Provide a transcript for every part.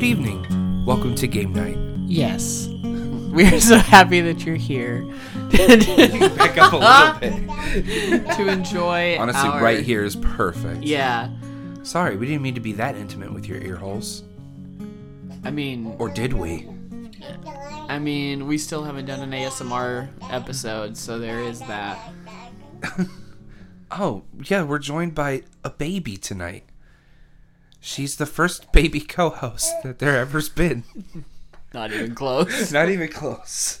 Good evening. Welcome to Game Night. Yes. We're so happy that you're here. Back up a little bit. To enjoy honestly, our... right here is perfect. Yeah. Sorry, we didn't mean to be that intimate with your ear holes. I mean... Or did we? I mean, we still haven't done an ASMR episode, so there is that. Oh, yeah, we're joined by a baby tonight. She's the first baby co-host that there ever's been. Not even close. Not even close.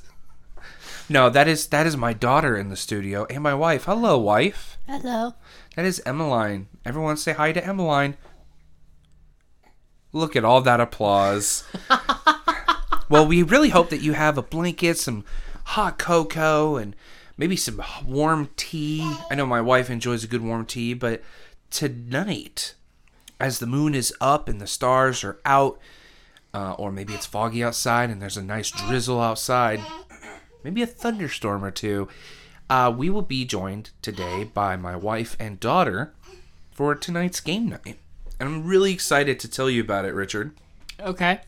No, that is my daughter in the studio and my wife. Hello, wife. Hello. That is Emmeline. Everyone say hi to Emmeline. Look at all that applause. Well, we really hope that you have a blanket, some hot cocoa, and maybe some warm tea. I know my wife enjoys a good warm tea, but tonight, as the moon is up and the stars are out, or maybe it's foggy outside and there's a nice drizzle outside, maybe a thunderstorm or two, we will be joined today by my wife and daughter for tonight's game night. And I'm really excited to tell you about it, Richard. Okay.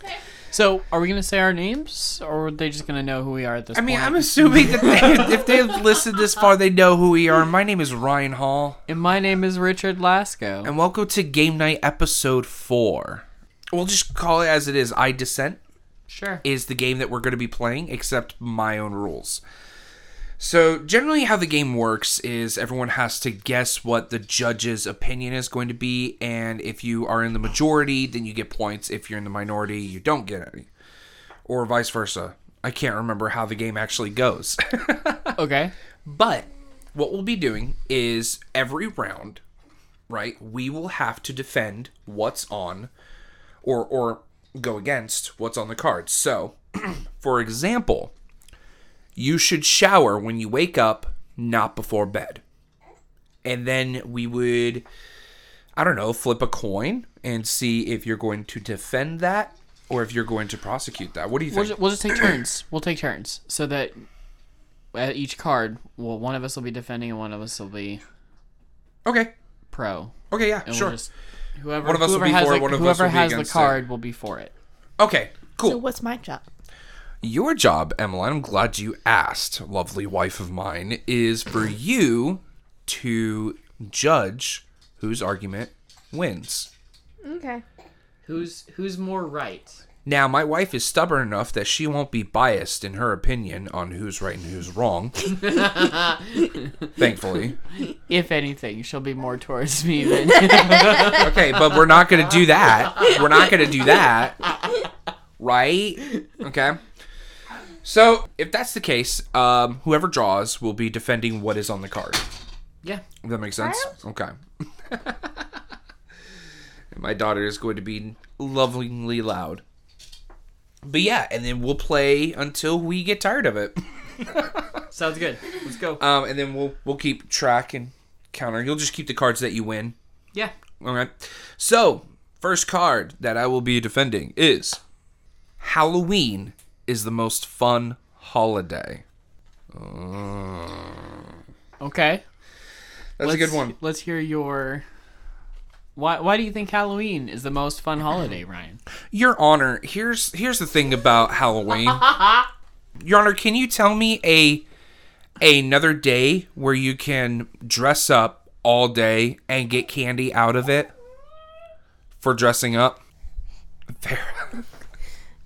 So, are we going to say our names, or are they just going to know who we are at this point? I mean, I'm assuming that if they've listened this far, they know who we are. My name is Ryan Hall. And my name is Richard Lasko. And welcome to Game Night Episode 4. We'll just call it as it is. I Dissent. Sure. Is the game that we're going to be playing, except my own rules. So, generally how the game works is everyone has to guess what the judge's opinion is going to be, and if you are in the majority, then you get points. If you're in the minority, you don't get any. Or vice versa. I can't remember how the game actually goes. Okay. But what we'll be doing is every round, right, we will have to defend what's on, or go against what's on the cards. So, for example... You should shower when you wake up, not before bed. And then we would, I don't know, flip a coin and see if you're going to defend that or if you're going to prosecute that. What do you think? We'll just take turns. We'll take turns so that at each card, well, one of us will be defending and one of us will be okay. Pro. Okay, yeah, and sure. We'll just, whoever has the card will be for it. Okay, cool. So what's my job? Your job, Emmeline, I'm glad you asked, lovely wife of mine, is for you to judge whose argument wins. Okay. Who's more right? Now, my wife is stubborn enough that she won't be biased in her opinion on who's right and who's wrong. Thankfully. If anything, she'll be more towards me than... Okay, but we're not going to do that. We're not going to do that. Right? Okay. So, if that's the case, whoever draws will be defending what is on the card. Yeah. That makes sense? Okay. My daughter is going to be lovingly loud. But yeah, and then we'll play until we get tired of it. Sounds good. Let's go. And then we'll keep track and counter. You'll just keep the cards that you win. Yeah. Okay. So, first card that I will be defending is Halloween is the most fun holiday. Okay. That's a good one. Let's hear your... Why do you think Halloween is the most fun holiday, Ryan? Your Honor, here's the thing about Halloween. Your Honor, can you tell me another day where you can dress up all day and get candy out of it for dressing up? Fair.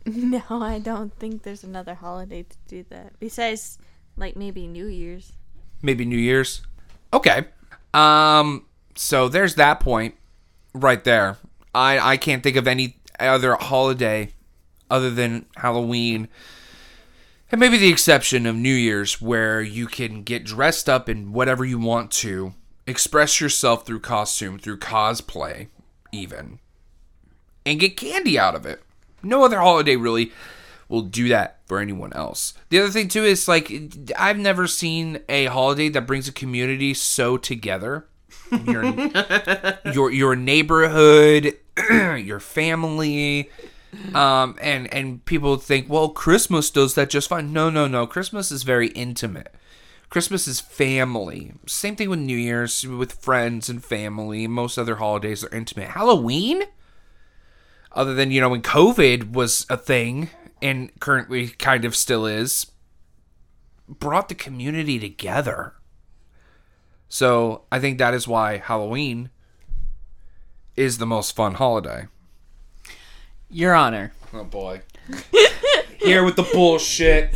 No, I don't think there's another holiday to do that. Besides, like, maybe New Year's. Maybe New Year's? Okay. So there's that point right there. I can't think of any other holiday other than Halloween. And maybe the exception of New Year's, where you can get dressed up in whatever you want to. Express yourself through costume, through cosplay, even. And get candy out of it. No other holiday really will do that for anyone else. The other thing, too, is, like, I've never seen a holiday that brings a community so together. Your neighborhood, your family, and people think, well, Christmas does that just fine. No. Christmas is very intimate. Christmas is family. Same thing with New Year's, with friends and family. Most other holidays are intimate. Halloween? other than, you know, when COVID was a thing, and currently kind of still is, brought the community together. So I think that is why Halloween is the most fun holiday. Your Honor. Oh, boy. Here with the bullshit.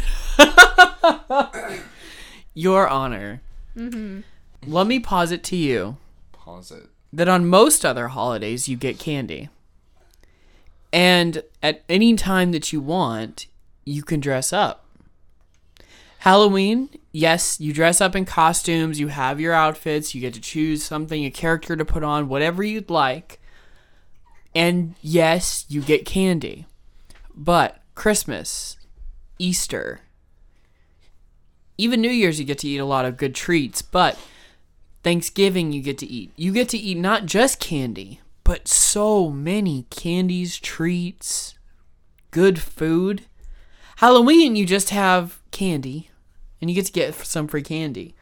Your Honor. Mm-hmm. Let me posit to you. Posit. That on most other holidays, you get candy. And at any time that you want, you can dress up. Halloween, yes, you dress up in costumes, you have your outfits, you get to choose something, a character to put on, whatever you'd like. And yes, you get candy. But Christmas, Easter, even New Year's, you get to eat a lot of good treats, but Thanksgiving, you get to eat. You get to eat not just candy, but so many candies, treats, good food. Halloween, you just have candy, and you get to get some free candy,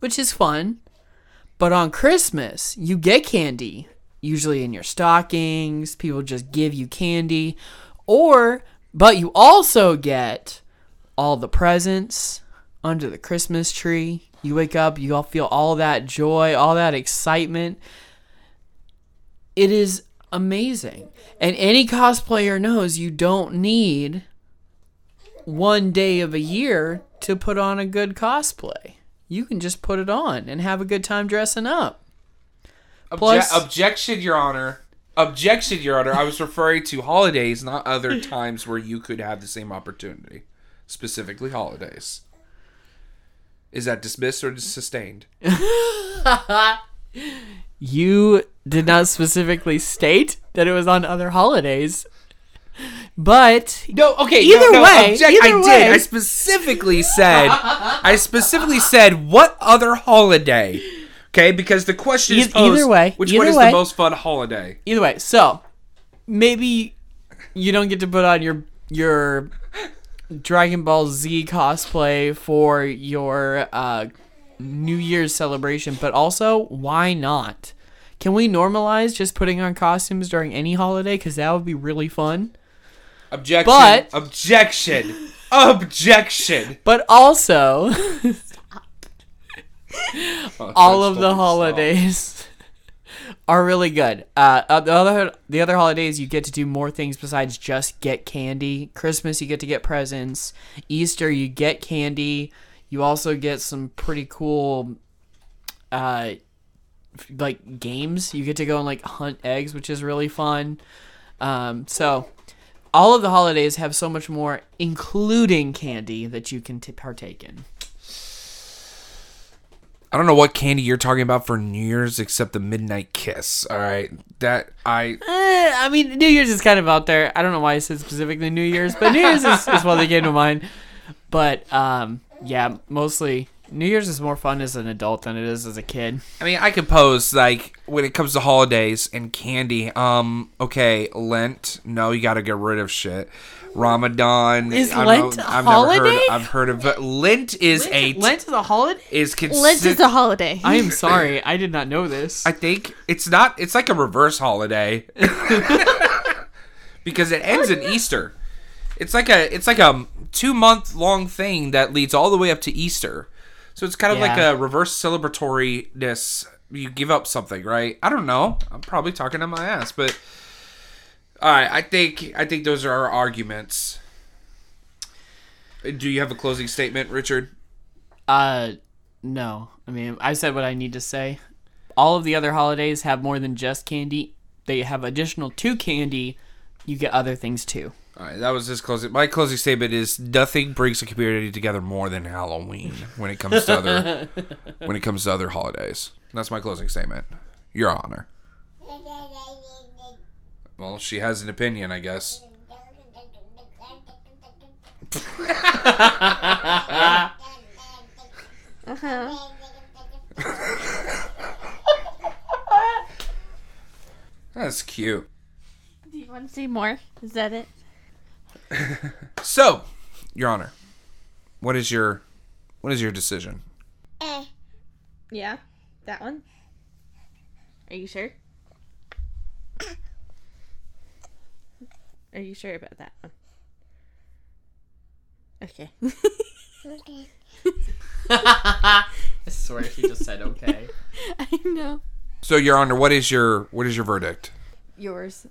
which is fun. But on Christmas, you get candy, usually in your stockings. People just give you candy, but you also get all the presents under the Christmas tree. You wake up, you all feel all that joy, all that excitement. It is amazing. And any cosplayer knows you don't need one day of a year to put on a good cosplay. You can just put it on and have a good time dressing up. Objection, Your Honor. Objection, Your Honor. I was referring to holidays, not other times where you could have the same opportunity. Specifically holidays. Is that dismissed or sustained? You did not specifically state that it was on other holidays. But no, okay. Either way, I did. I specifically said what other holiday? Okay, because the question is posed, which one is the most fun holiday? Either way. So, maybe you don't get to put on your Dragon Ball Z cosplay for your New Year's celebration, but also, why not? Can we normalize just putting on costumes during any holiday? Because that would be really fun. Objection. Objection. But also, all of the holidays are really good. The other holidays, you get to do more things besides just get candy. Christmas, you get to get presents. Easter, you get candy. You also get some pretty cool, games. You get to go and hunt eggs, which is really fun. So all of the holidays have so much more, including candy, that you can partake in. I don't know what candy you're talking about for New Year's except the Midnight Kiss. All right. New Year's is kind of out there. I don't know why I said specifically New Year's, but New Year's is what they came to mind. But, yeah, mostly New Year's is more fun as an adult than it is as a kid. I mean, I could pose, when it comes to holidays and candy, okay, Lent, no, you got to get rid of shit. Ramadan. I've never heard of Lent is a holiday. I am sorry. I did not know this. I think it's not. It's like a reverse holiday because it ends in Easter. It's like a 2-month long thing that leads all the way up to Easter. So it's kind of like a reverse celebratoriness. You give up something, right? I don't know. I'm probably talking to my ass, but. All right, I think those are our arguments. Do you have a closing statement, Richard? No. I mean, I said what I need to say. All of the other holidays have more than just candy. They have additional to candy. You get other things too. All right, that was his closing. My closing statement is nothing brings a community together more than Halloween when it comes to other holidays. That's my closing statement. Your Honor. Well, she has an opinion, I guess. Uh-huh. That's cute. Do you want to see more? Is that it? So, Your Honor, what is your decision? Yeah, that one. Are you sure? Are you sure about that one? Okay. Okay. I swear she just said okay. I know. So, Your Honor, what is your verdict? Yours.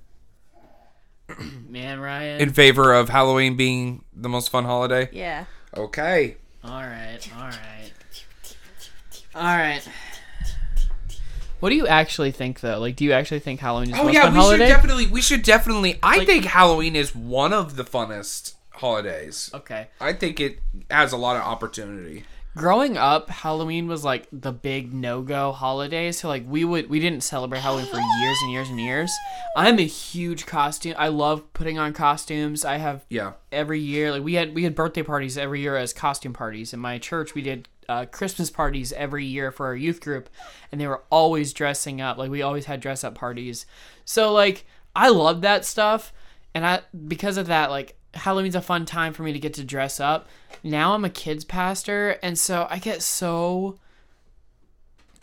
Man, Ryan. In favor of Halloween being the most fun holiday? Yeah. Okay. All right. What do you actually think, though? Like, do you actually think Halloween is the most fun holiday? Oh, yeah, we should definitely... I think Halloween is one of the funnest holidays. Okay. I think it has a lot of opportunity. Growing up, Halloween was, like, the big no-go holiday. So, like, we didn't celebrate Halloween for years and years and years. I'm a huge costume. I love putting on costumes. I have every year. Like, we had birthday parties every year as costume parties. In my church, we did Christmas parties every year for our youth group. And they were always dressing up. Like, we always had dress-up parties. So, like, I love that stuff. And because of that, like, Halloween's a fun time for me to get to dress up. Now I'm a kids pastor, and so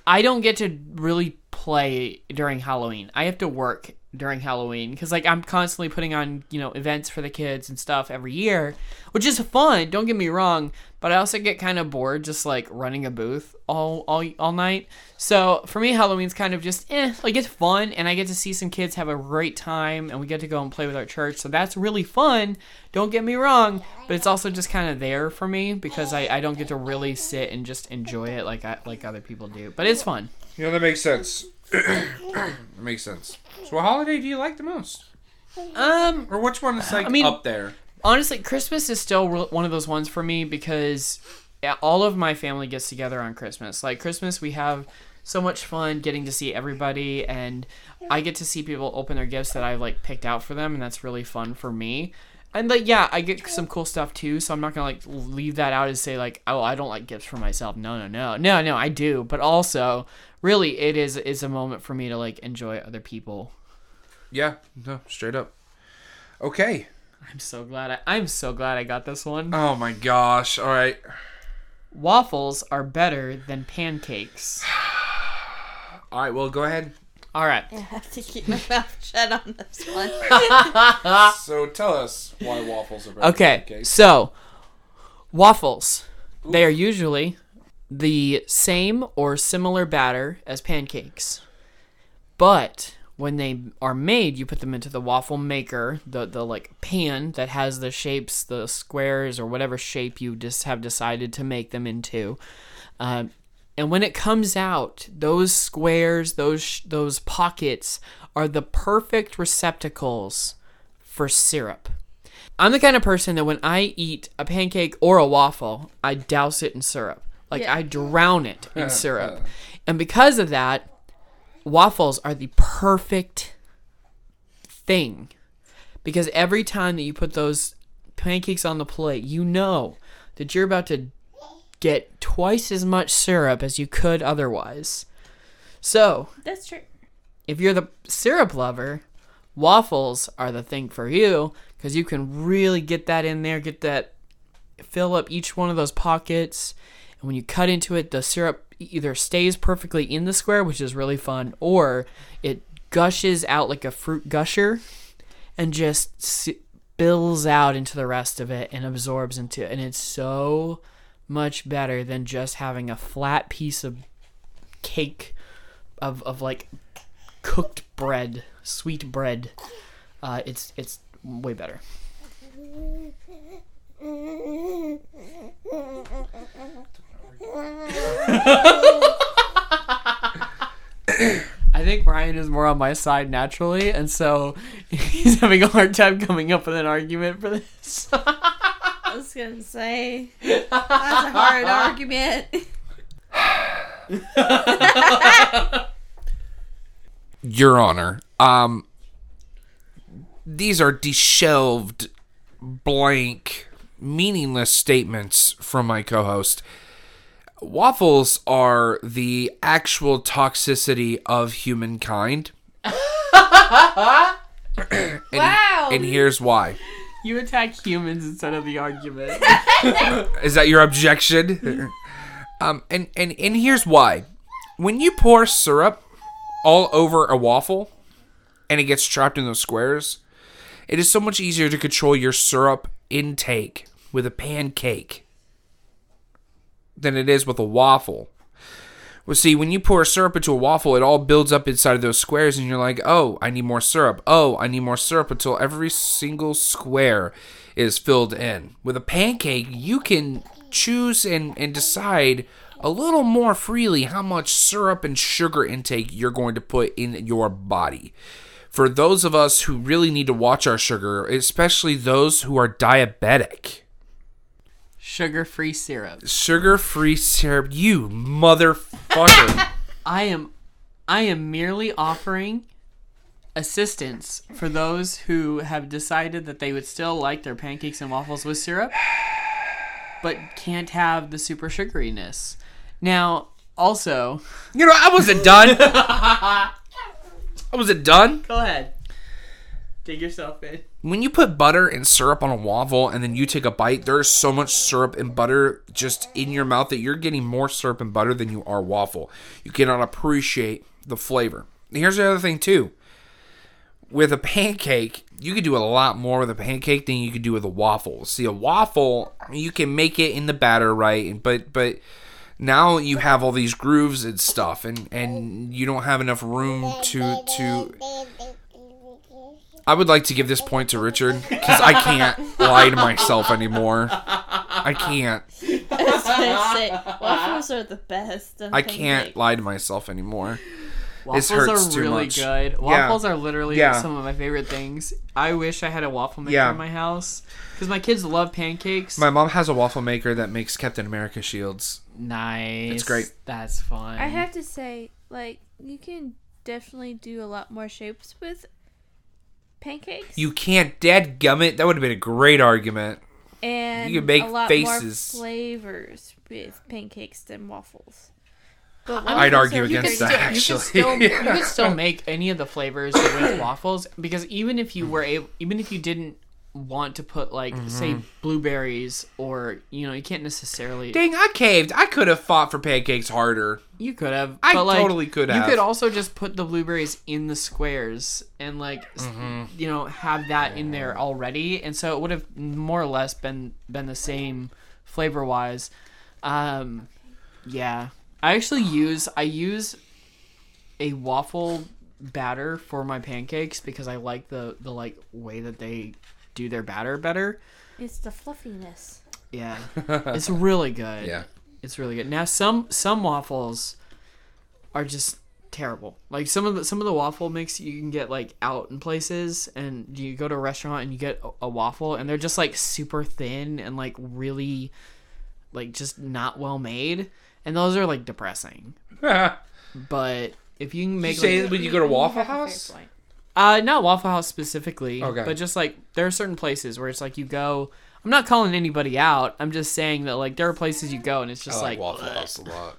I don't get to really play during Halloween. I have to work during Halloween because, like, I'm constantly putting on, you know, events for the kids and stuff every year, which is fun. Don't get me wrong, but I also get kind of bored just, like, running a booth all night. So for me, Halloween's kind of just like, it's fun, and I get to see some kids have a great time, and we get to go and play with our church. So that's really fun. Don't get me wrong, but it's also just kind of there for me because I don't get to really sit and just enjoy it like other people do. But it's fun. You know, that makes sense. That makes sense. So what holiday do you like the most? Or which one is, like, up there? Honestly, Christmas is still one of those ones for me because all of my family gets together on Christmas. Like, Christmas, we have so much fun getting to see everybody, and I get to see people open their gifts that I've, like, picked out for them, and that's really fun for me. And, like, yeah, I get some cool stuff, too, so I'm not going to, like, leave that out and say, like, oh, I don't like gifts for myself. No, I do. But also, really, it's a moment for me to, like, enjoy other people. Yeah, no, straight up. Okay. I'm so glad I got this one. Oh, my gosh. All right. Waffles are better than pancakes. All right, well, go ahead. All right. I have to keep my mouth shut on this one. So tell us why waffles are better than pancakes. Okay, so waffles, they are usually the same or similar batter as pancakes. But when they are made, you put them into the waffle maker, the like pan that has the shapes, the squares, or whatever shape you just have decided to make them into. And when it comes out, those squares, those pockets are the perfect receptacles for syrup. I'm the kind of person that when I eat a pancake or a waffle, I douse it in syrup. Like, I drown it in syrup. And because of that, waffles are the perfect thing. Because every time that you put those pancakes on the plate, you know that you're about to get twice as much syrup as you could otherwise. So, that's true. If you're the syrup lover, waffles are the thing for you because you can really get that in there, fill up each one of those pockets. And when you cut into it, the syrup either stays perfectly in the square, which is really fun, or it gushes out like a fruit gusher and just spills out into the rest of it and absorbs into it. And it's so much better than just having a flat piece of cake of like cooked bread, sweet bread. It's way better. I think Ryan is more on my side naturally, and so he's having a hard time coming up with an argument for this. I was going to say, that's a hard argument. Your Honor, these are disheveled, blank, meaningless statements from my co-host. Waffles are the actual toxicity of humankind. Wow. And here's why. You attack humans instead of the argument. Is that your objection? And here's why. When you pour syrup all over a waffle and it gets trapped in those squares, It is so much easier to control your syrup intake with a pancake than it is with a waffle. Well, see, when you pour syrup into a waffle, it all builds up inside of those squares, and you're like, oh, I need more syrup. Oh, I need more syrup, until every single square is filled in. With a pancake, you can choose and decide a little more freely how much syrup and sugar intake you're going to put in your body. For those of us who really need to watch our sugar, especially those who are diabetic. Sugar-free syrup. Sugar-free syrup. You motherfucker. I am merely offering assistance for those who have decided that they would still like their pancakes and waffles with syrup, but can't have the super sugariness. Now, also... You know, I wasn't done. Go ahead. Dig yourself in. When you put butter and syrup on a waffle and then you take a bite, there's so much syrup and butter just in your mouth that you're getting more syrup and butter than you are waffle. You cannot appreciate the flavor. And here's the other thing, too. With a pancake, you could do a lot more with a pancake than you could do with a waffle. See, a waffle, you can make it in the batter, right? But now you have all these grooves and stuff, and you don't have enough room to... I would like to give this point to Richard, because I can't lie to myself anymore. I can't. I was gonna say, waffles are the best. I can't lie to myself anymore. Waffles are really good. Waffles are literally some of my favorite things. I wish I had a waffle maker in my house, because my kids love pancakes. My mom has a waffle maker that makes Captain America shields. Nice. It's great. That's fun. I have to say, like, you can definitely do a lot more shapes with pancakes. You can't, dadgummit. That would have been a great argument. And you can make a lot more flavors with pancakes than waffles. I'd argue against that, actually. You could still make any of the flavors with waffles, because even if you didn't want to put, like, say, blueberries, or, you know, you can't necessarily... Dang, I caved. I could have fought for pancakes harder. You could have. Totally could have. You could also just put the blueberries in the squares and, like, you know, have that in there already. And so it would have more or less been the same flavor-wise. Yeah. I actually use a waffle batter for my pancakes because I like the like way that they do their batter better. It's the fluffiness. Yeah. It's really good. Yeah. It's really good. Now some waffles are just terrible. Like some of the waffle mix you can get, like, out in places, and you go to a restaurant and you get a waffle and they're just, like, super thin and, like, really, like, just not well made. And those are, like, depressing. But if you can make... You say, when you go to Waffle House? Not Waffle House specifically. Okay. But just, like, there are certain places where it's, like, you go... I'm not calling anybody out. I'm just saying that, like, there are places you go and it's just, I like Waffle House a lot.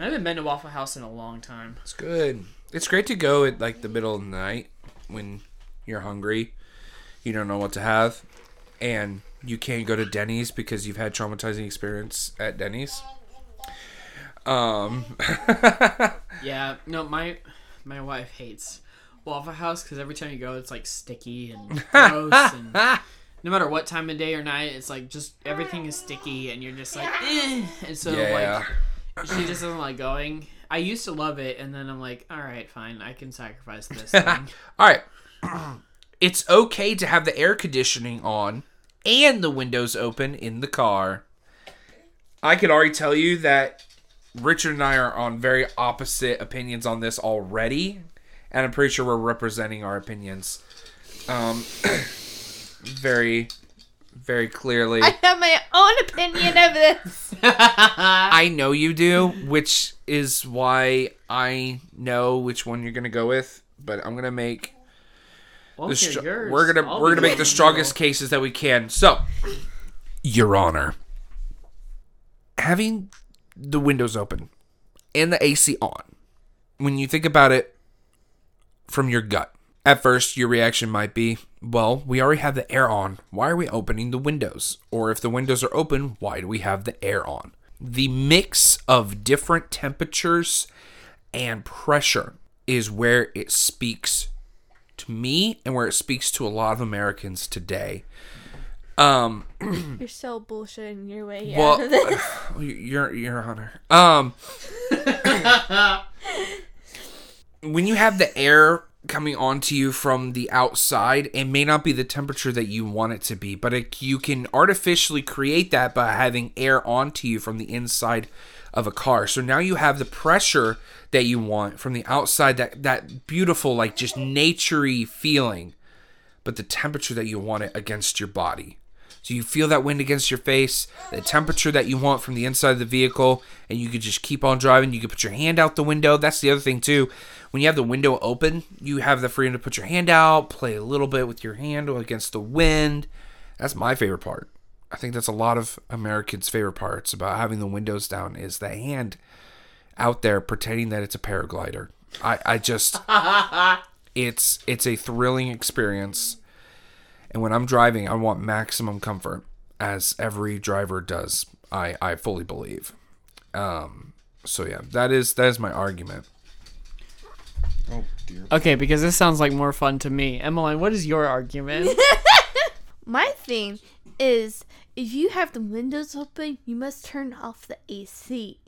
I haven't been to Waffle House in a long time. It's good. It's great to go at, like, the middle of the night when you're hungry. You don't know what to have. And you can't go to Denny's because you've had traumatizing experience at Denny's. Yeah, no, my wife hates Waffle House because every time you go, it's, like, sticky and gross, and no matter what time of day or night, it's, like, just everything is sticky, and you're just like, eh. And so, like, she just doesn't like going. I used to love it, and then I'm like, all right, fine, I can sacrifice this thing. All right. It's okay to have the air conditioning on and the windows open in the car. I can already tell you that Richard and I are on very opposite opinions on this already, and I'm pretty sure we're representing our opinions very, very clearly. I have my own opinion of this. I know you do, which is why I know which one you're going to go with, but I'm going to make we're going to make the strongest cases that we can. So, Your Honor, having the windows open and the AC on, when you think about it from your gut, at first your reaction might be, well, we already have the air on. Why are we opening the windows? Or if the windows are open, why do we have the air on? The mix of different temperatures and pressure is where it speaks to me and where it speaks to a lot of Americans today. You're so bullshitting your way out of this. Well, Your Honor. When you have the air coming onto you from the outside, it may not be the temperature that you want it to be, but you can artificially create that by having air onto you from the inside of a car. So now you have the pressure that you want from the outside, that beautiful, like, just naturey feeling, but the temperature that you want it against your body. So you feel that wind against your face, the temperature that you want from the inside of the vehicle, and you could just keep on driving. You could put your hand out the window. That's the other thing, too. When you have the window open, you have the freedom to put your hand out, play a little bit with your hand against the wind. That's my favorite part. I think that's a lot of Americans' favorite parts about having the windows down is the hand out there pretending that it's a paraglider. I just... it's a thrilling experience. And when I'm driving, I want maximum comfort, as every driver does, I fully believe. So, yeah, that is my argument. Oh, dear. Okay, because this sounds like more fun to me. Emmeline, what is your argument? My thing is, if you have the windows open, you must turn off the AC.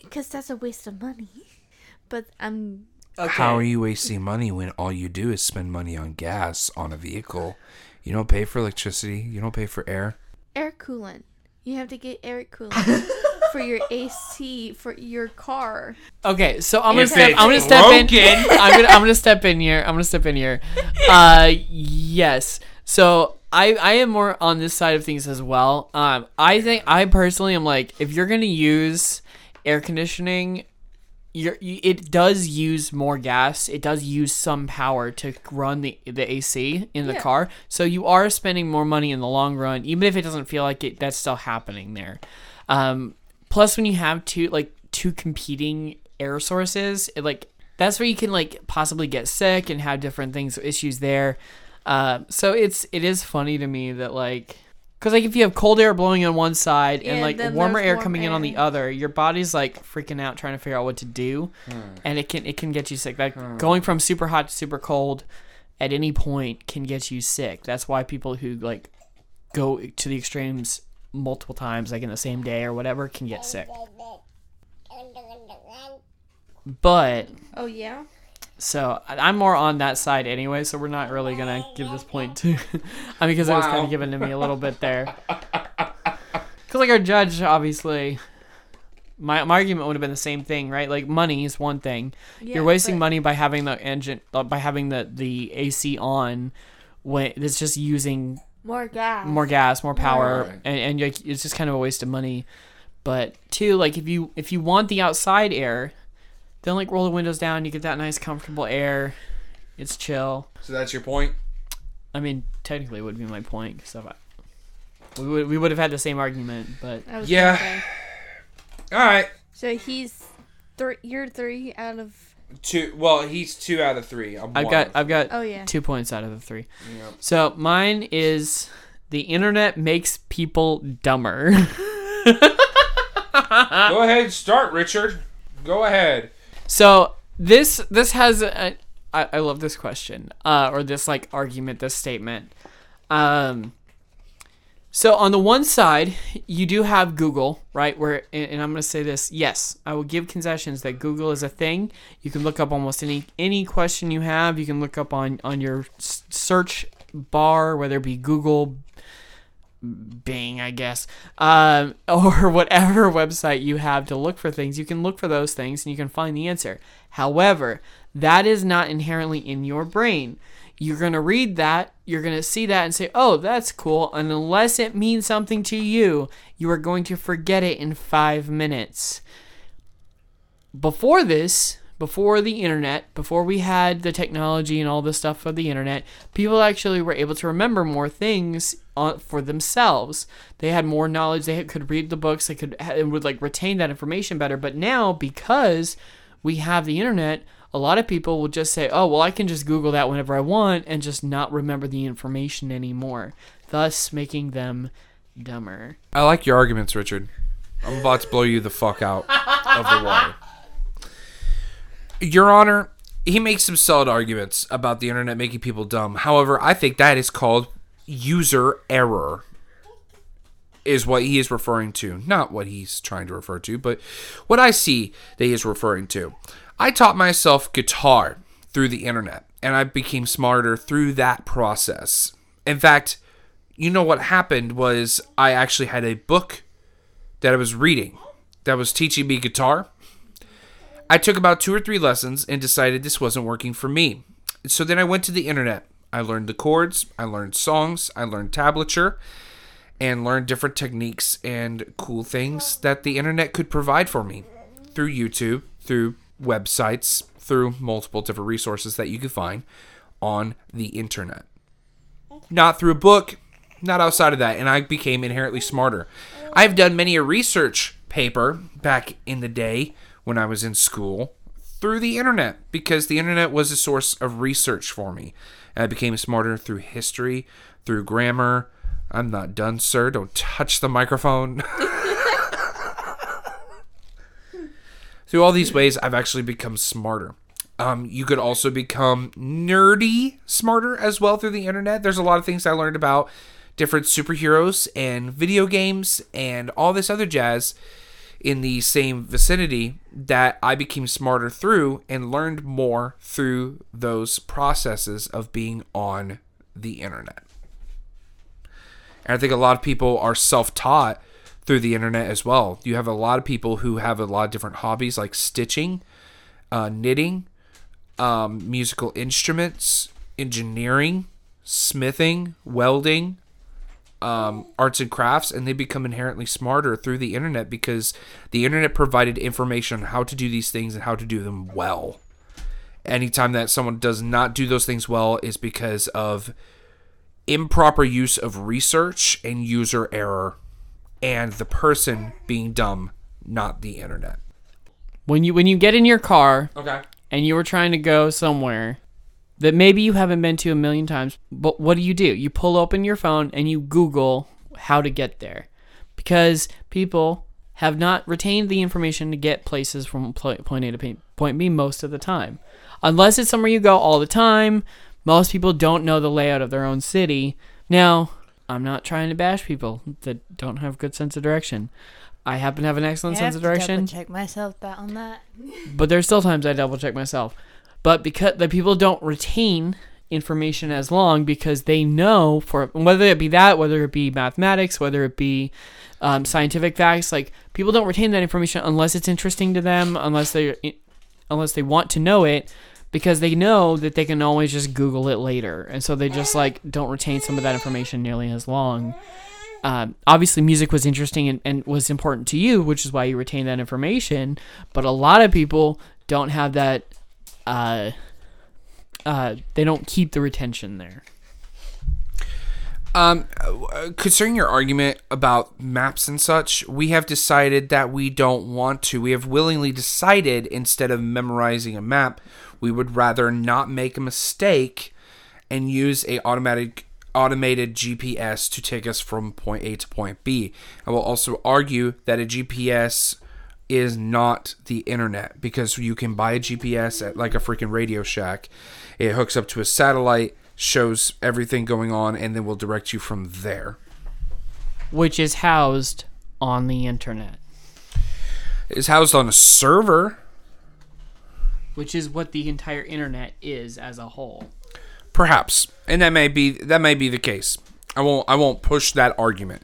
Because that's a waste of money. But I'm... Okay. How are you wasting money when all you do is spend money on gas on a vehicle? You don't pay for electricity. You don't pay for air. Air coolant. You have to get air coolant for your AC for your car. Okay, so I'm gonna step in here. Yes. So I am more on this side of things as well. I think I personally am like, if you're gonna use air conditioning, it does use more gas. It does use some power to run the AC in the car. So you are spending more money in the long run, even if it doesn't feel like it. That's still happening there. Plus, when you have two competing air sources, that's where you can possibly get sick and have different things, issues there. So it is funny to me that because if you have cold air blowing on one side and warmer air coming in on the other, your body's freaking out trying to figure out what to do, and it can get you sick. Going from super hot to super cold at any point can get you sick. That's why people who go to the extremes multiple times, in the same day or whatever, can get sick. But oh yeah. So I'm more on that side anyway, so we're not really going to give this point to... because it was kind of given to me a little bit there. Because our judge, obviously, my argument would have been the same thing, right? Money is one thing. Yeah, you're wasting money by having the engine, by having the AC on. When it's just using... More gas, more power. Right. And it's just kind of a waste of money. But two, if you want the outside air... Then roll the windows down, you get that nice comfortable air. It's chill. So that's your point? I mean, technically it would be my point, because we would have had the same argument, but yeah. All right. So he's you're 3 out of 2. Well, he's 2 out of 3. I've got 2 points out of the 3. Yep. So mine is the internet makes people dumber. Go ahead, start, Richard. Go ahead. So this has I love this question or this argument, this statement. So on the one side, you do have Google, right? Where and I'm going to say this. Yes, I will give concessions that Google is a thing. You can look up almost any question you have. You can look up on your search bar, whether it be Google, Bing, I guess, or whatever website you have to look for things. You can look for those things and you can find the answer. However, that is not inherently in your brain. You're going to read that, you're going to see that and say, oh, that's cool. And unless it means something to you, you are going to forget it in 5 minutes. Before this, before the internet, before we had the technology and all the stuff of the internet, people actually were able to remember more things for themselves. They had more knowledge. They could read the books. They could and would retain that information better. But now, because we have the internet, a lot of people will just say, oh, well, I can just Google that whenever I want and just not remember the information anymore, thus making them dumber. I like your arguments, Richard. I'm about to blow you the fuck out of the water. Your Honor, He makes some solid arguments about the internet making people dumb. However, I think that is called user error, is what he is referring to. Not what he's trying to refer to, but what I see that he is referring to. I taught myself guitar through the internet, and I became smarter through that process. In fact, you know what happened was I actually had a book that I was reading that was teaching me guitar. I took about 2 or 3 lessons and decided this wasn't working for me. So then I went to the internet. I learned the chords, I learned songs, I learned tablature, and learned different techniques and cool things that the internet could provide for me through YouTube, through websites, through multiple different resources that you can find on the internet. Not through a book, not outside of that, and I became inherently smarter. I've done many a research paper back in the day when I was in school through the internet, because the internet was a source of research for me. And I became smarter through history, through grammar. I'm not done, sir. Don't touch the microphone. Through all these ways, I've actually become smarter. You could also become nerdy smarter as well through the internet. There's a lot of things I learned about different superheroes and video games and all this other jazz in the same vicinity that I became smarter through and learned more through those processes of being on the internet. And I think a lot of people are self-taught through the internet as well. You have a lot of people who have a lot of different hobbies like stitching, knitting, musical instruments, engineering, smithing, welding, arts and crafts, and they become inherently smarter through the internet because the internet provided information on how to do these things and how to do them well. Anytime that someone does not do those things well is because of improper use of research and user error and the person being dumb, not the internet. When you get in your car, okay, and you were trying to go somewhere that maybe you haven't been to a million times, but what do? You pull open your phone and you Google how to get there, because people have not retained the information to get places from point A to point B most of the time. Unless it's somewhere you go all the time, most people don't know the layout of their own city. Now, I'm not trying to bash people that don't have good sense of direction. I happen to have an excellent sense of direction. I double check myself back on that. But there's still times I double check myself. But because the people don't retain information as long, because they know, for whether it be that, whether it be mathematics, whether it be scientific facts, like people don't retain that information unless it's interesting to them, unless they want to know it, because they know that they can always just Google it later, and so they just like don't retain some of that information nearly as long. Obviously, music was interesting and was important to you, which is why you retain that information. But a lot of people don't have that. They don't keep the retention there. Concerning your argument about maps and such, we have decided that we don't want to. We have willingly decided, instead of memorizing a map, we would rather not make a mistake and use a automated GPS to take us from point A to point B. I will also argue that a GPS is not the internet, because you can buy a GPS at like a freaking Radio Shack. It hooks up to a satellite, shows everything going on, and then will direct you from there. Which is housed on the internet. It's housed on a server. Which is what the entire internet is as a whole. Perhaps. And that may be the case. I won't push that argument.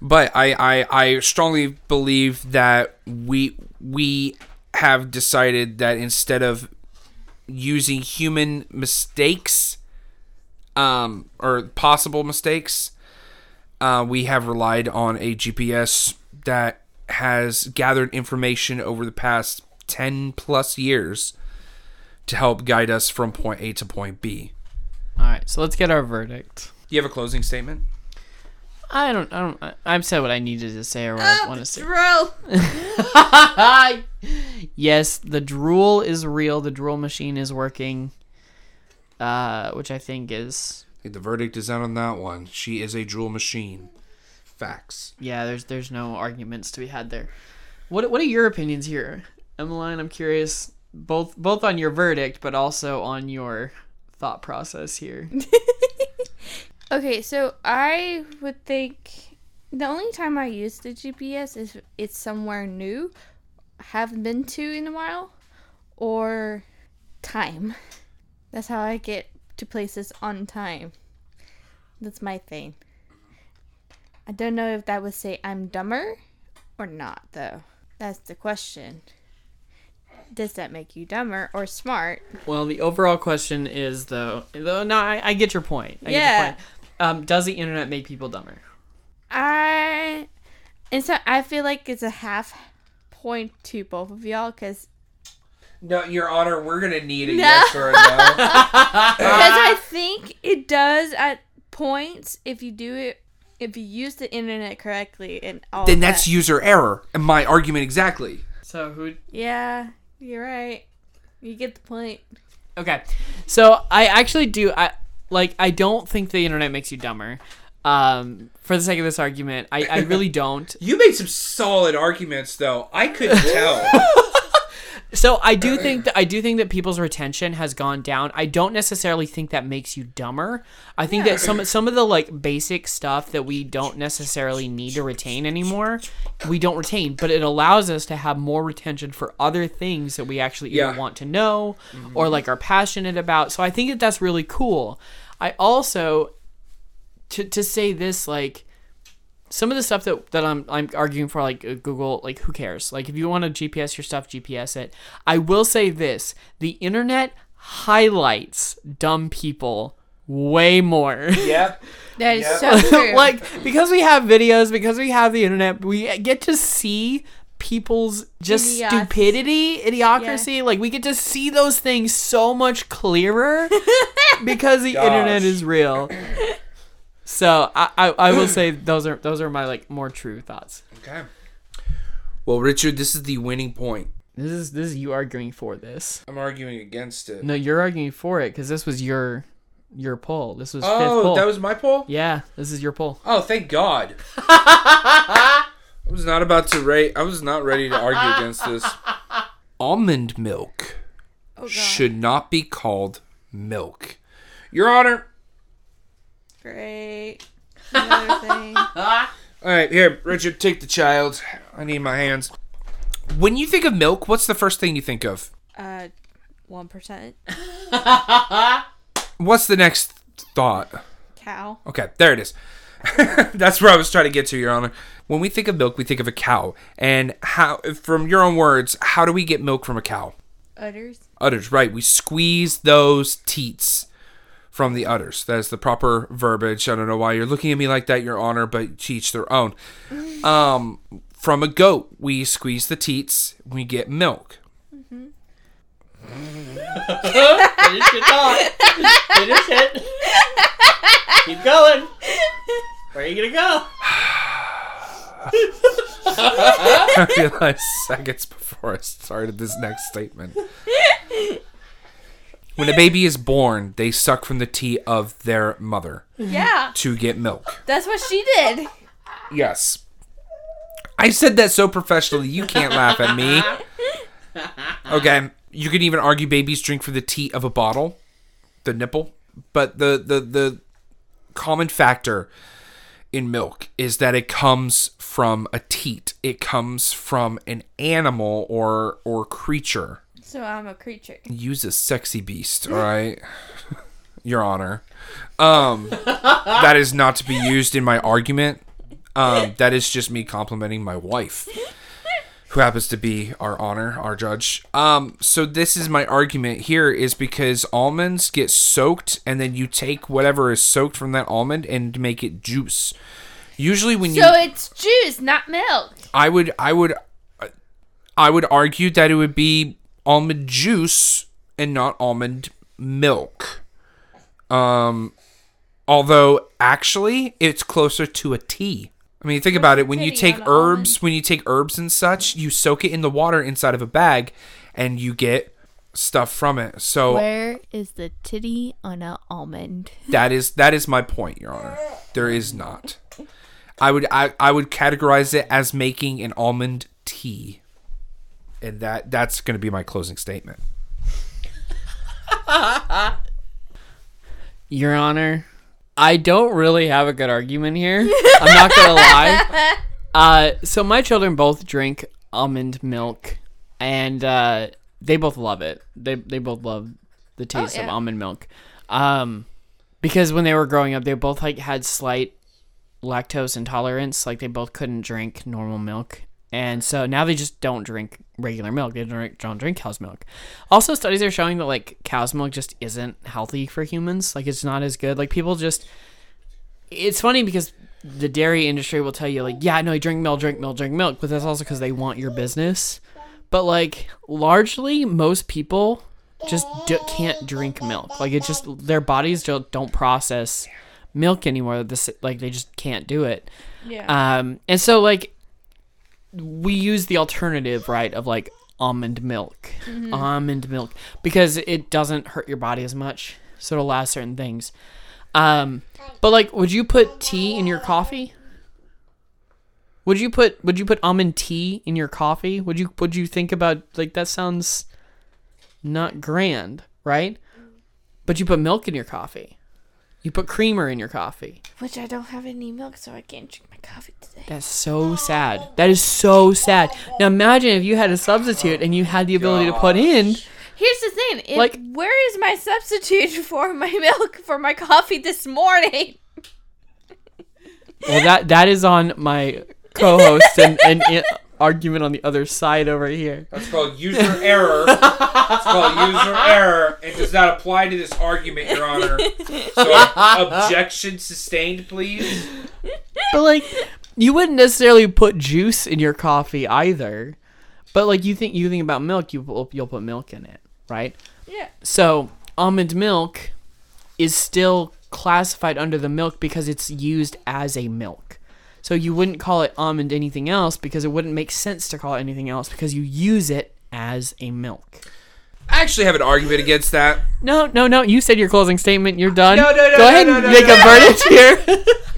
But I strongly believe that we have decided that instead of using human mistakes, or possible mistakes, we have relied on a GPS that has gathered information over the past 10 plus years to help guide us from point A to point B. All right, so let's get our verdict. Do you have a closing statement? I've said what I needed to say or what I want to say. Drool! Yes, the drool is real. The drool machine is working, which I think the verdict is out on that one. She is a drool machine. Facts. Yeah, there's no arguments to be had there. What are your opinions here, Emmeline? I'm curious. both on your verdict, but also on your thought process here. Okay, so I would think the only time I use the GPS is it's somewhere new, haven't been to in a while, or time. That's how I get to places on time. That's my thing. I don't know if that would say I'm dumber or not, though. That's the question. Does that make you dumber or smart? Well, the overall question is, though no, I get your point. I get your point. Does the internet make people dumber? So I feel like it's a half point to both of y'all, because... No, Your Honor, we're going to need a yes or a no. Because I think it does at points if you do it, if you use the internet correctly and all. Then that's user error, and my argument exactly. So who? Yeah, you're right. You get the point. Okay, so I actually do. I don't think the internet makes you dumber. For the sake of this argument, I really don't. You made some solid arguments, though. I couldn't tell. So I do think that people's retention has gone down. I don't necessarily think that makes you dumber. I think that some of the like basic stuff that we don't necessarily need to retain anymore, we don't retain, but it allows us to have more retention for other things that we actually either want to know or like are passionate about. So I think that that's really cool. I also to say this, like, some of the stuff that I'm arguing for, like Google, like who cares? Like if you want to GPS your stuff, GPS it. I will say this: the internet highlights dumb people way more. Yep, that is so true. Like because we have videos, because we have the internet, we get to see people's just idiocracy. Yeah. Like we get to see those things so much clearer because the internet is real. So I will say those are my like more true thoughts. Okay. Well, Richard, this is the winning point. This is you arguing for this. I'm arguing against it. No, you're arguing for it because this was your poll. This was fifth poll. That was my poll? Yeah, this is your poll. Oh, thank God. I was not ready to argue against this. Almond milk should not be called milk. Your Honor. Great. Another thing. All right, here, Richard, take the child. I need my hands. When you think of milk, what's the first thing you think of? 1%. What's the next thought? Cow. Okay, there it is. That's where I was trying to get to, Your Honor. When we think of milk, we think of a cow. And how, from your own words, how do we get milk from a cow? Udders, right. We squeeze those teats. From the udders. That is the proper verbiage. I don't know why you're looking at me like that, Your Honor, but to each their own. From a goat, we squeeze the teats, we get milk. Mm-hmm. Finish your thought. Finish it. Keep going. Where are you going to go? I realized seconds before I started this next statement. When a baby is born, they suck from the teat of their mother. Yeah. To get milk. That's what she did. Yes. I said that so professionally, you can't laugh at me. Okay. You can even argue babies drink from the teat of a bottle, the nipple. But the common factor in milk is that it comes from a teat. It comes from an animal or creature. So I'm a creature. Use a sexy beast, all right? Your Honor. That is not to be used in my argument. That is just me complimenting my wife, who happens to be our honor, our judge. So this is my argument here is because almonds get soaked, and then you take whatever is soaked from that almond and make it juice. Usually when you... So it's juice, not milk. I would argue that it would be almond juice and not almond milk. Although actually it's closer to a tea. I mean, think about it. When you take herbs and such, you soak it in the water inside of a bag and you get stuff from it. So where is the titty on an almond? That is my point, Your Honor. There is not. I would categorize it as making an almond tea. And that's going to be my closing statement. Your Honor, I don't really have a good argument here. I'm not going to lie. So my children both drink almond milk, and they both love it. They both love the taste of almond milk. Because when they were growing up, they both like had slight lactose intolerance. Like, they both couldn't drink normal milk. And so now they just don't drink regular milk. They don't drink cow's milk. Also, studies are showing that, like, cow's milk just isn't healthy for humans. Like, it's not as good. Like, people just... It's funny because the dairy industry will tell you, like, yeah, no, drink milk. But that's also because they want your business. But, like, largely, most people just can't drink milk. Like, it just... Their bodies don't process milk anymore. Like, they just can't do it. Yeah. And so, like... We use the alternative, right, of, like, almond milk. Mm-hmm. Almond milk. Because it doesn't hurt your body as much, so it'll last certain things. But, like, would you put tea in your coffee? Would you put almond tea in your coffee? Would you think about, like, that sounds not grand, right? But you put milk in your coffee. You put creamer in your coffee. Which I don't have any milk, so I can't drink my coffee today. That's so sad. That is so sad. Now imagine if you had a substitute and you had the ability to put in. Here's the thing. Like, where is my substitute for my milk for my coffee this morning? Well, that is on my co-host and argument on the other side over here. That's called user error. It's called user error. It does not apply to this argument, Your Honor. So, objection sustained, please. But, like, you wouldn't necessarily put juice in your coffee either. But, like, you think about milk, you'll put milk in it, right? Yeah. So, almond milk is still classified under the milk because it's used as a milk. So you wouldn't call it almond anything else because it wouldn't make sense to call it anything else because you use it as a milk. I actually have an argument against that. No. You said your closing statement. You're done. No. Go ahead and make a verdict here.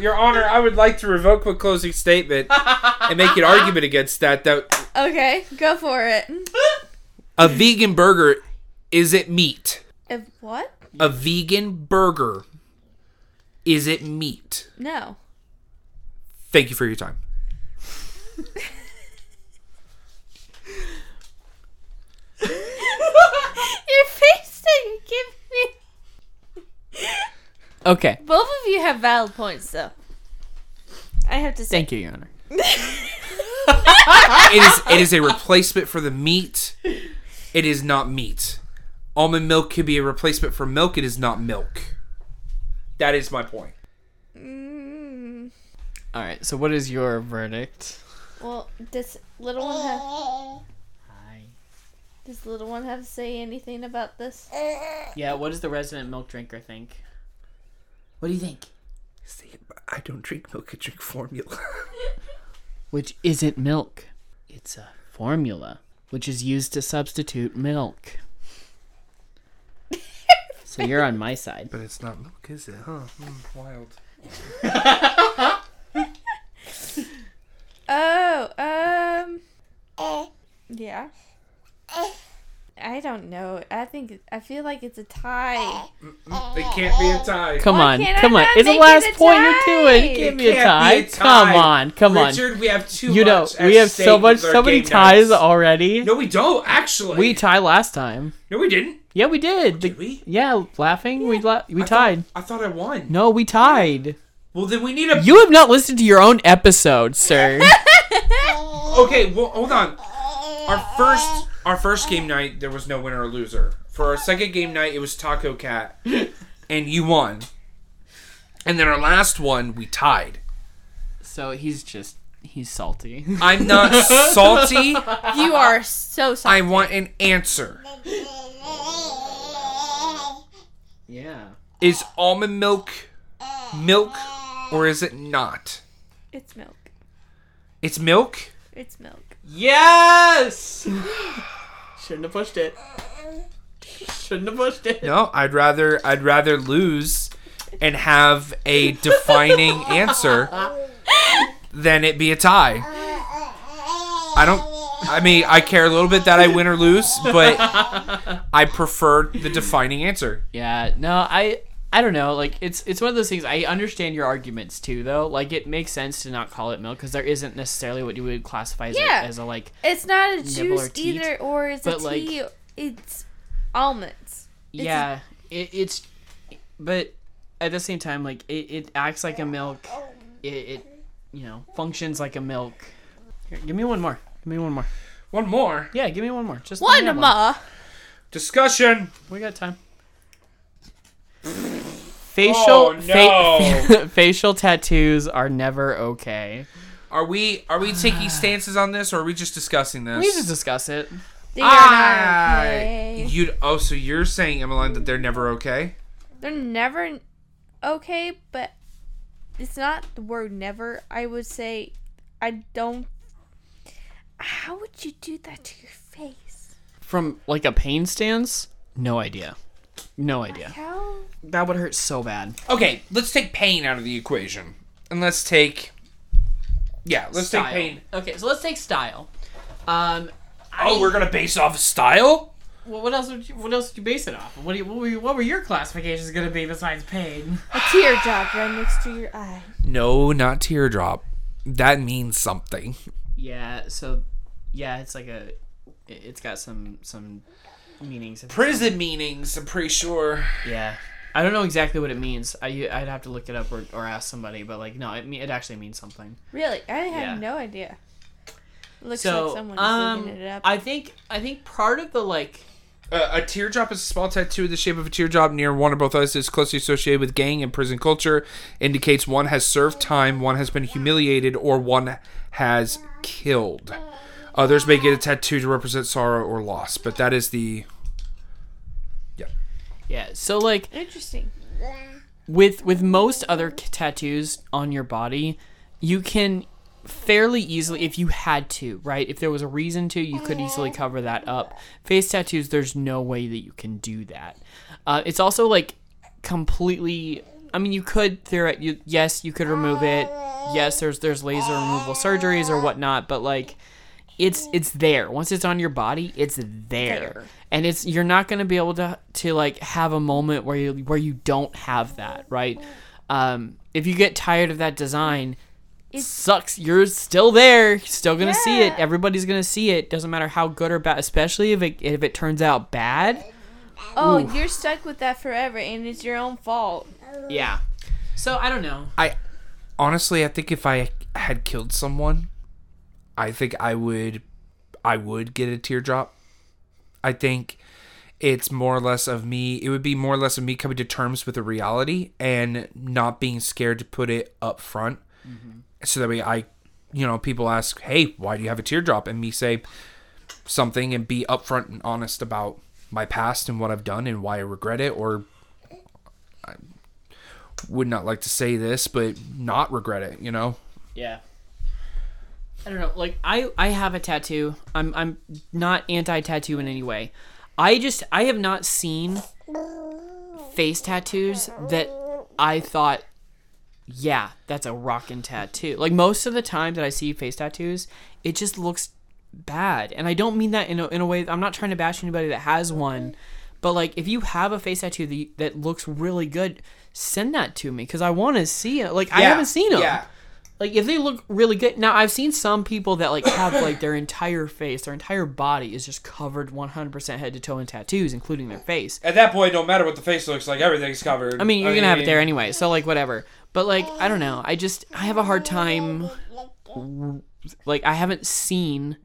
Your Honor, I would like to revoke my closing statement and make an argument against that. Okay, go for it. A vegan burger isn't meat. A what? A vegan burger isn't meat. No. Thank you for your time. Your face didn't give me. Okay. Both of you have valid points, though. I have to say. Thank you, Your Honor. It is a replacement for the meat. It is not meat. Almond milk could be a replacement for milk. It is not milk. That is my point. All right, so what is your verdict? Well, does little one have to say anything about this? Yeah, what does the resident milk drinker think? What do you think? I don't drink milk, I drink formula. Which isn't milk. It's a formula, which is used to substitute milk. So you're on my side. But it's not milk, is it? Huh? Wild. Yeah. I don't know. I feel like it's a tie. It can't be a tie. Come on. It's the last point you're doing. It can't be a tie. Come on. Richard, we have too much. You know, we have so many ties already. No, we don't, actually. We tied last time. No, we didn't. Yeah, we did. Did we? Yeah, laughing. Yeah. We tied. I thought I won. No, we tied. Well, then we need a... You have not listened to your own episode, sir. Okay, well, hold on. Our first game night, there was no winner or loser. For our second game night, it was Taco Cat, and you won. And then our last one, we tied. So he's salty. I'm not salty. You are so salty. I want an answer. Yeah. Is almond milk or is it not? It's milk. It's milk? It's milk. Yes! Shouldn't have pushed it. No, I'd rather lose and have a defining answer than it be a tie. I don't I mean, I care a little bit that I win or lose, but I prefer the defining answer. Yeah, no, I don't know. Like, it's one of those things. I understand your arguments, too, though. Like, it makes sense to not call it milk, because there isn't necessarily what you would classify as a, like, it's not a juice either, or it's a tea. Like, it's almonds. Yeah, it's... But at the same time, like, it acts like a milk. It functions like a milk. Here, give me one more. One more? Yeah, give me one more. Just one more. Discussion. We got time. Facial tattoos are never okay. Are we taking stances on this, or are we just discussing this? We just discuss it. They are not okay. So you're saying, Emmeline, that they're never okay? They're never okay, but it's not the word never. I would say how would you do that to your face? From like a pain stance? No idea. How? That would hurt so bad. Okay, let's take pain out of the equation. And let's take... Yeah, let's style. Take pain. Okay, so let's take style. We're going to base off style? Well, what else would you base it off? What were your classifications going to be besides pain? A teardrop right next to your eye. No, not teardrop. That means something. Yeah, so... Yeah, it's like a... It's got some... meanings. Prison meanings, I'm pretty sure. Yeah. I don't know exactly what it means. I'd have to look it up or ask somebody, but like, no, it actually means something. Really? I had no idea. Looks like someone is looking it up. I think part of the like... a teardrop is a small tattoo in the shape of a teardrop near one or both eyes. It's closely associated with gang and prison culture. Indicates one has served time, one has been humiliated, or one has killed. Others may get a tattoo to represent sorrow or loss, but that is the... Yeah. Yeah, so like... Interesting. With most other tattoos on your body, you can fairly easily, if you had to, right? If there was a reason to, you could easily cover that up. Face tattoos, there's no way that you can do that. It's also like completely... I mean, you could... Yes, you could remove it. Yes, there's laser removal surgeries or whatnot, but like... It's there. Once it's on your body, it's there. And it's you're not going to be able to like have a moment where you don't have that, right? If you get tired of that design, it sucks. You're still there. You're still going to see it. Everybody's going to see it. Doesn't matter how good or bad, especially if it turns out bad. Oh, oof. You're stuck with that forever and it's your own fault. Yeah. So, I don't know. I think if I had killed someone, I think I would get a teardrop. I think it's more or less of me. It would be more or less of me coming to terms with the reality and not being scared to put it up front. Mm-hmm. So that way people ask, hey, why do you have a teardrop? And me say something and be upfront and honest about my past and what I've done and why I regret it. Or I would not like to say this, but not regret it, you know? Yeah. I don't know, like, I have a tattoo. I'm not anti-tattoo in any way. I have not seen face tattoos that I thought, yeah, that's a rockin' tattoo. Like, most of the time that I see face tattoos, it just looks bad. And I don't mean that in a way, I'm not trying to bash anybody that has one, but, like, if you have a face tattoo that looks really good, send that to me, because I want to see it. Like, yeah, I haven't seen them. Yeah. Like, if they look really good... Now, I've seen some people that, like, have, like, their entire face, their entire body is just covered 100% head to toe in tattoos, including their face. At that point, no matter what the face looks like, everything's covered. I mean, you're going to have it there anyway, so, like, whatever. But, like, I don't know. I have a hard time... Like, I haven't seen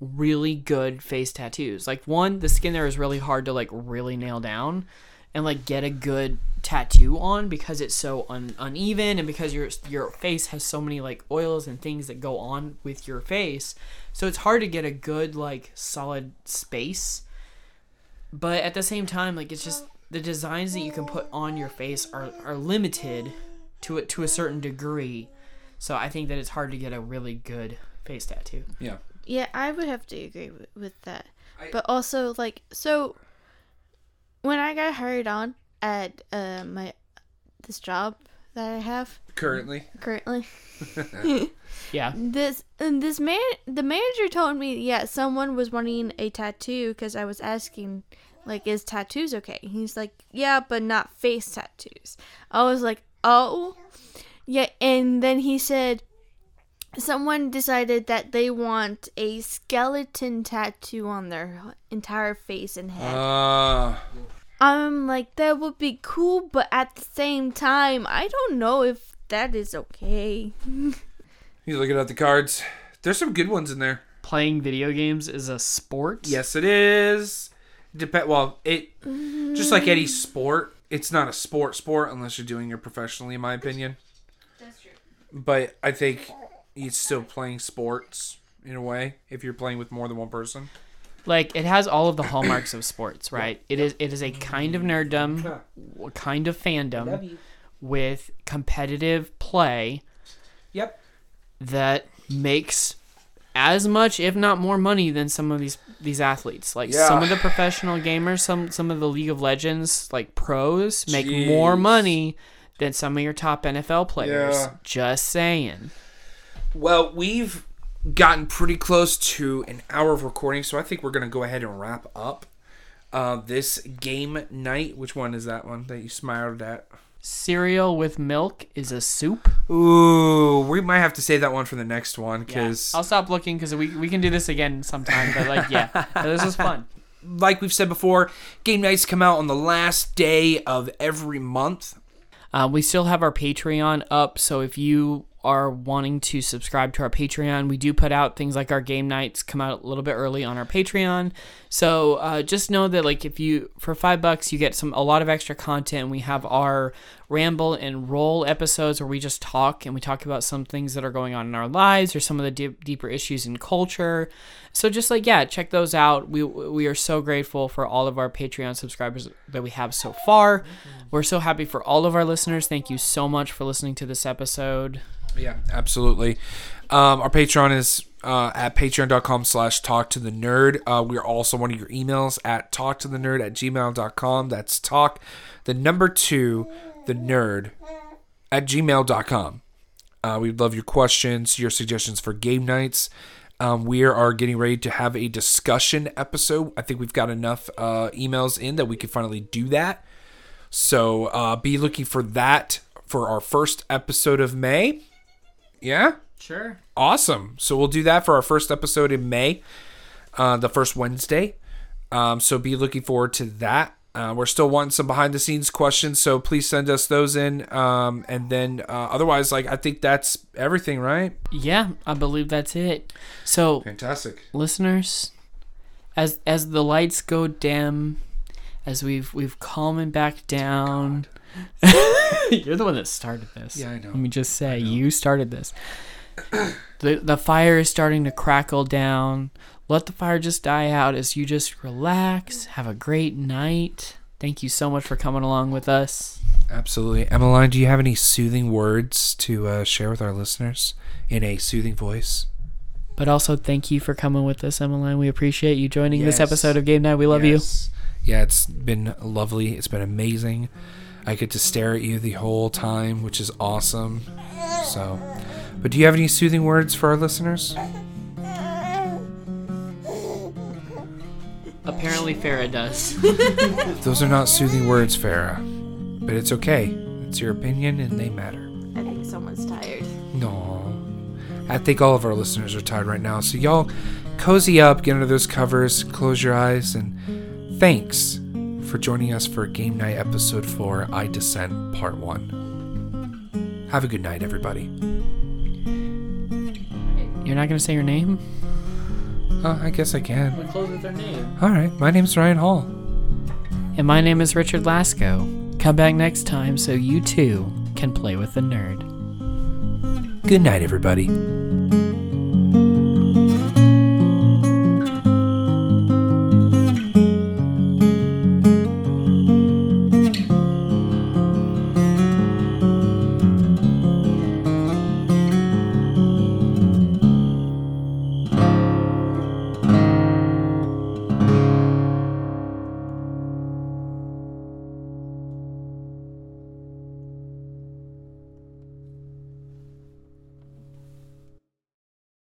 really good face tattoos. Like, one, the skin there is really hard to, like, really nail down and, like, get a good... tattoo on, because it's so uneven, and because your face has so many like oils and things that go on with your face, so it's hard to get a good like solid space. But at the same time, like, it's just the designs that you can put on your face are limited to a certain degree, so I think that it's hard to get a really good face tattoo. Yeah, I would have to agree with that. But also, like, so when I got hired on at this job that I have, Currently. Yeah. The manager told me, yeah, someone was wanting a tattoo because I was asking, like, is tattoos okay? He's like, yeah, but not face tattoos. I was like, oh. Yeah, and then he said someone decided that they want a skeleton tattoo on their entire face and head. I'm like, that would be cool, but at the same time, I don't know if that is okay. He's looking at the cards. There's some good ones in there. Playing video games is a sport? Yes, it is. Just like any sport, it's not a sport unless you're doing it professionally, in my opinion. That's true. But I think it's still playing sports, in a way, if you're playing with more than one person. Like, it has all of the hallmarks of sports, right? Yeah. It is a kind of nerddom, kind of fandom with competitive play. Yep. That makes as much, if not more, money than some of these athletes. Like, some of the professional gamers, some of the League of Legends, like, pros, make more money than some of your top NFL players. Yeah. Just saying. Well, we've gotten pretty close to an hour of recording, so I think we're going to go ahead and wrap up this game night. Which one is that one that you smiled at? Cereal with milk is a soup. Ooh, we might have to save that one for the next one. Cause... Yeah. I'll stop looking because we can do this again sometime. But, like, yeah, this was fun. Like we've said before, game nights come out on the last day of every month. We still have our Patreon up, so if you are wanting to subscribe to our Patreon, we do put out things like our game nights come out a little bit early on our Patreon. So just know that, like, if you for $5 you get a lot of extra content. We have our ramble and roll episodes where we just talk and we talk about some things that are going on in our lives or some of the deeper issues in culture. So just, like, yeah, check those out. We are so grateful for all of our Patreon subscribers that we have so far. We're so happy for all of our listeners. Thank you so much for listening to this episode. Yeah, absolutely. Our Patreon is at patreon.com/talktothenerd. We are also one of your emails at talktothenerd@gmail.com. That's talk, 2thenerd@gmail.com. We'd love your questions, your suggestions for game nights. We are getting ready to have a discussion episode. I think we've got enough emails in that we can finally do that. So be looking for that for our first episode of May. Yeah? Sure. Awesome. So we'll do that for our first episode in May, the first Wednesday. So be looking forward to that. We're still wanting some behind-the-scenes questions, so please send us those in. And then otherwise, like, I think that's everything, right? Yeah, I believe that's it. So, fantastic. Listeners, as the lights go dim, as we've calmed back down. Oh, you're the one that started this. Yeah, I know. Let me just say, you started this. The fire is starting to crackle down. Let the fire just die out as you just relax. Have a great night. Thank you so much for coming along with us. Absolutely. Emmeline, do you have any soothing words to share with our listeners in a soothing voice? But also, thank you for coming with us, Emmeline. We appreciate you joining this episode of Game Night. We love you. Yeah, it's been lovely. It's been amazing. I get to stare at you the whole time, which is awesome. So, but do you have any soothing words for our listeners? Apparently Farrah does. Those are not soothing words, Farrah. But it's okay. It's your opinion and they matter. I think someone's tired. No. I think all of our listeners are tired right now. So y'all cozy up, get under those covers, close your eyes, and thanks for joining us for Game Night Episode 4, I Dissent Part 1. Have a good night, everybody. You're not going to say your name? I guess I can. We close with their name. All right. My name's Ryan Hall. And my name is Richard Lasko. Come back next time so you too can play with the nerd. Good night, everybody.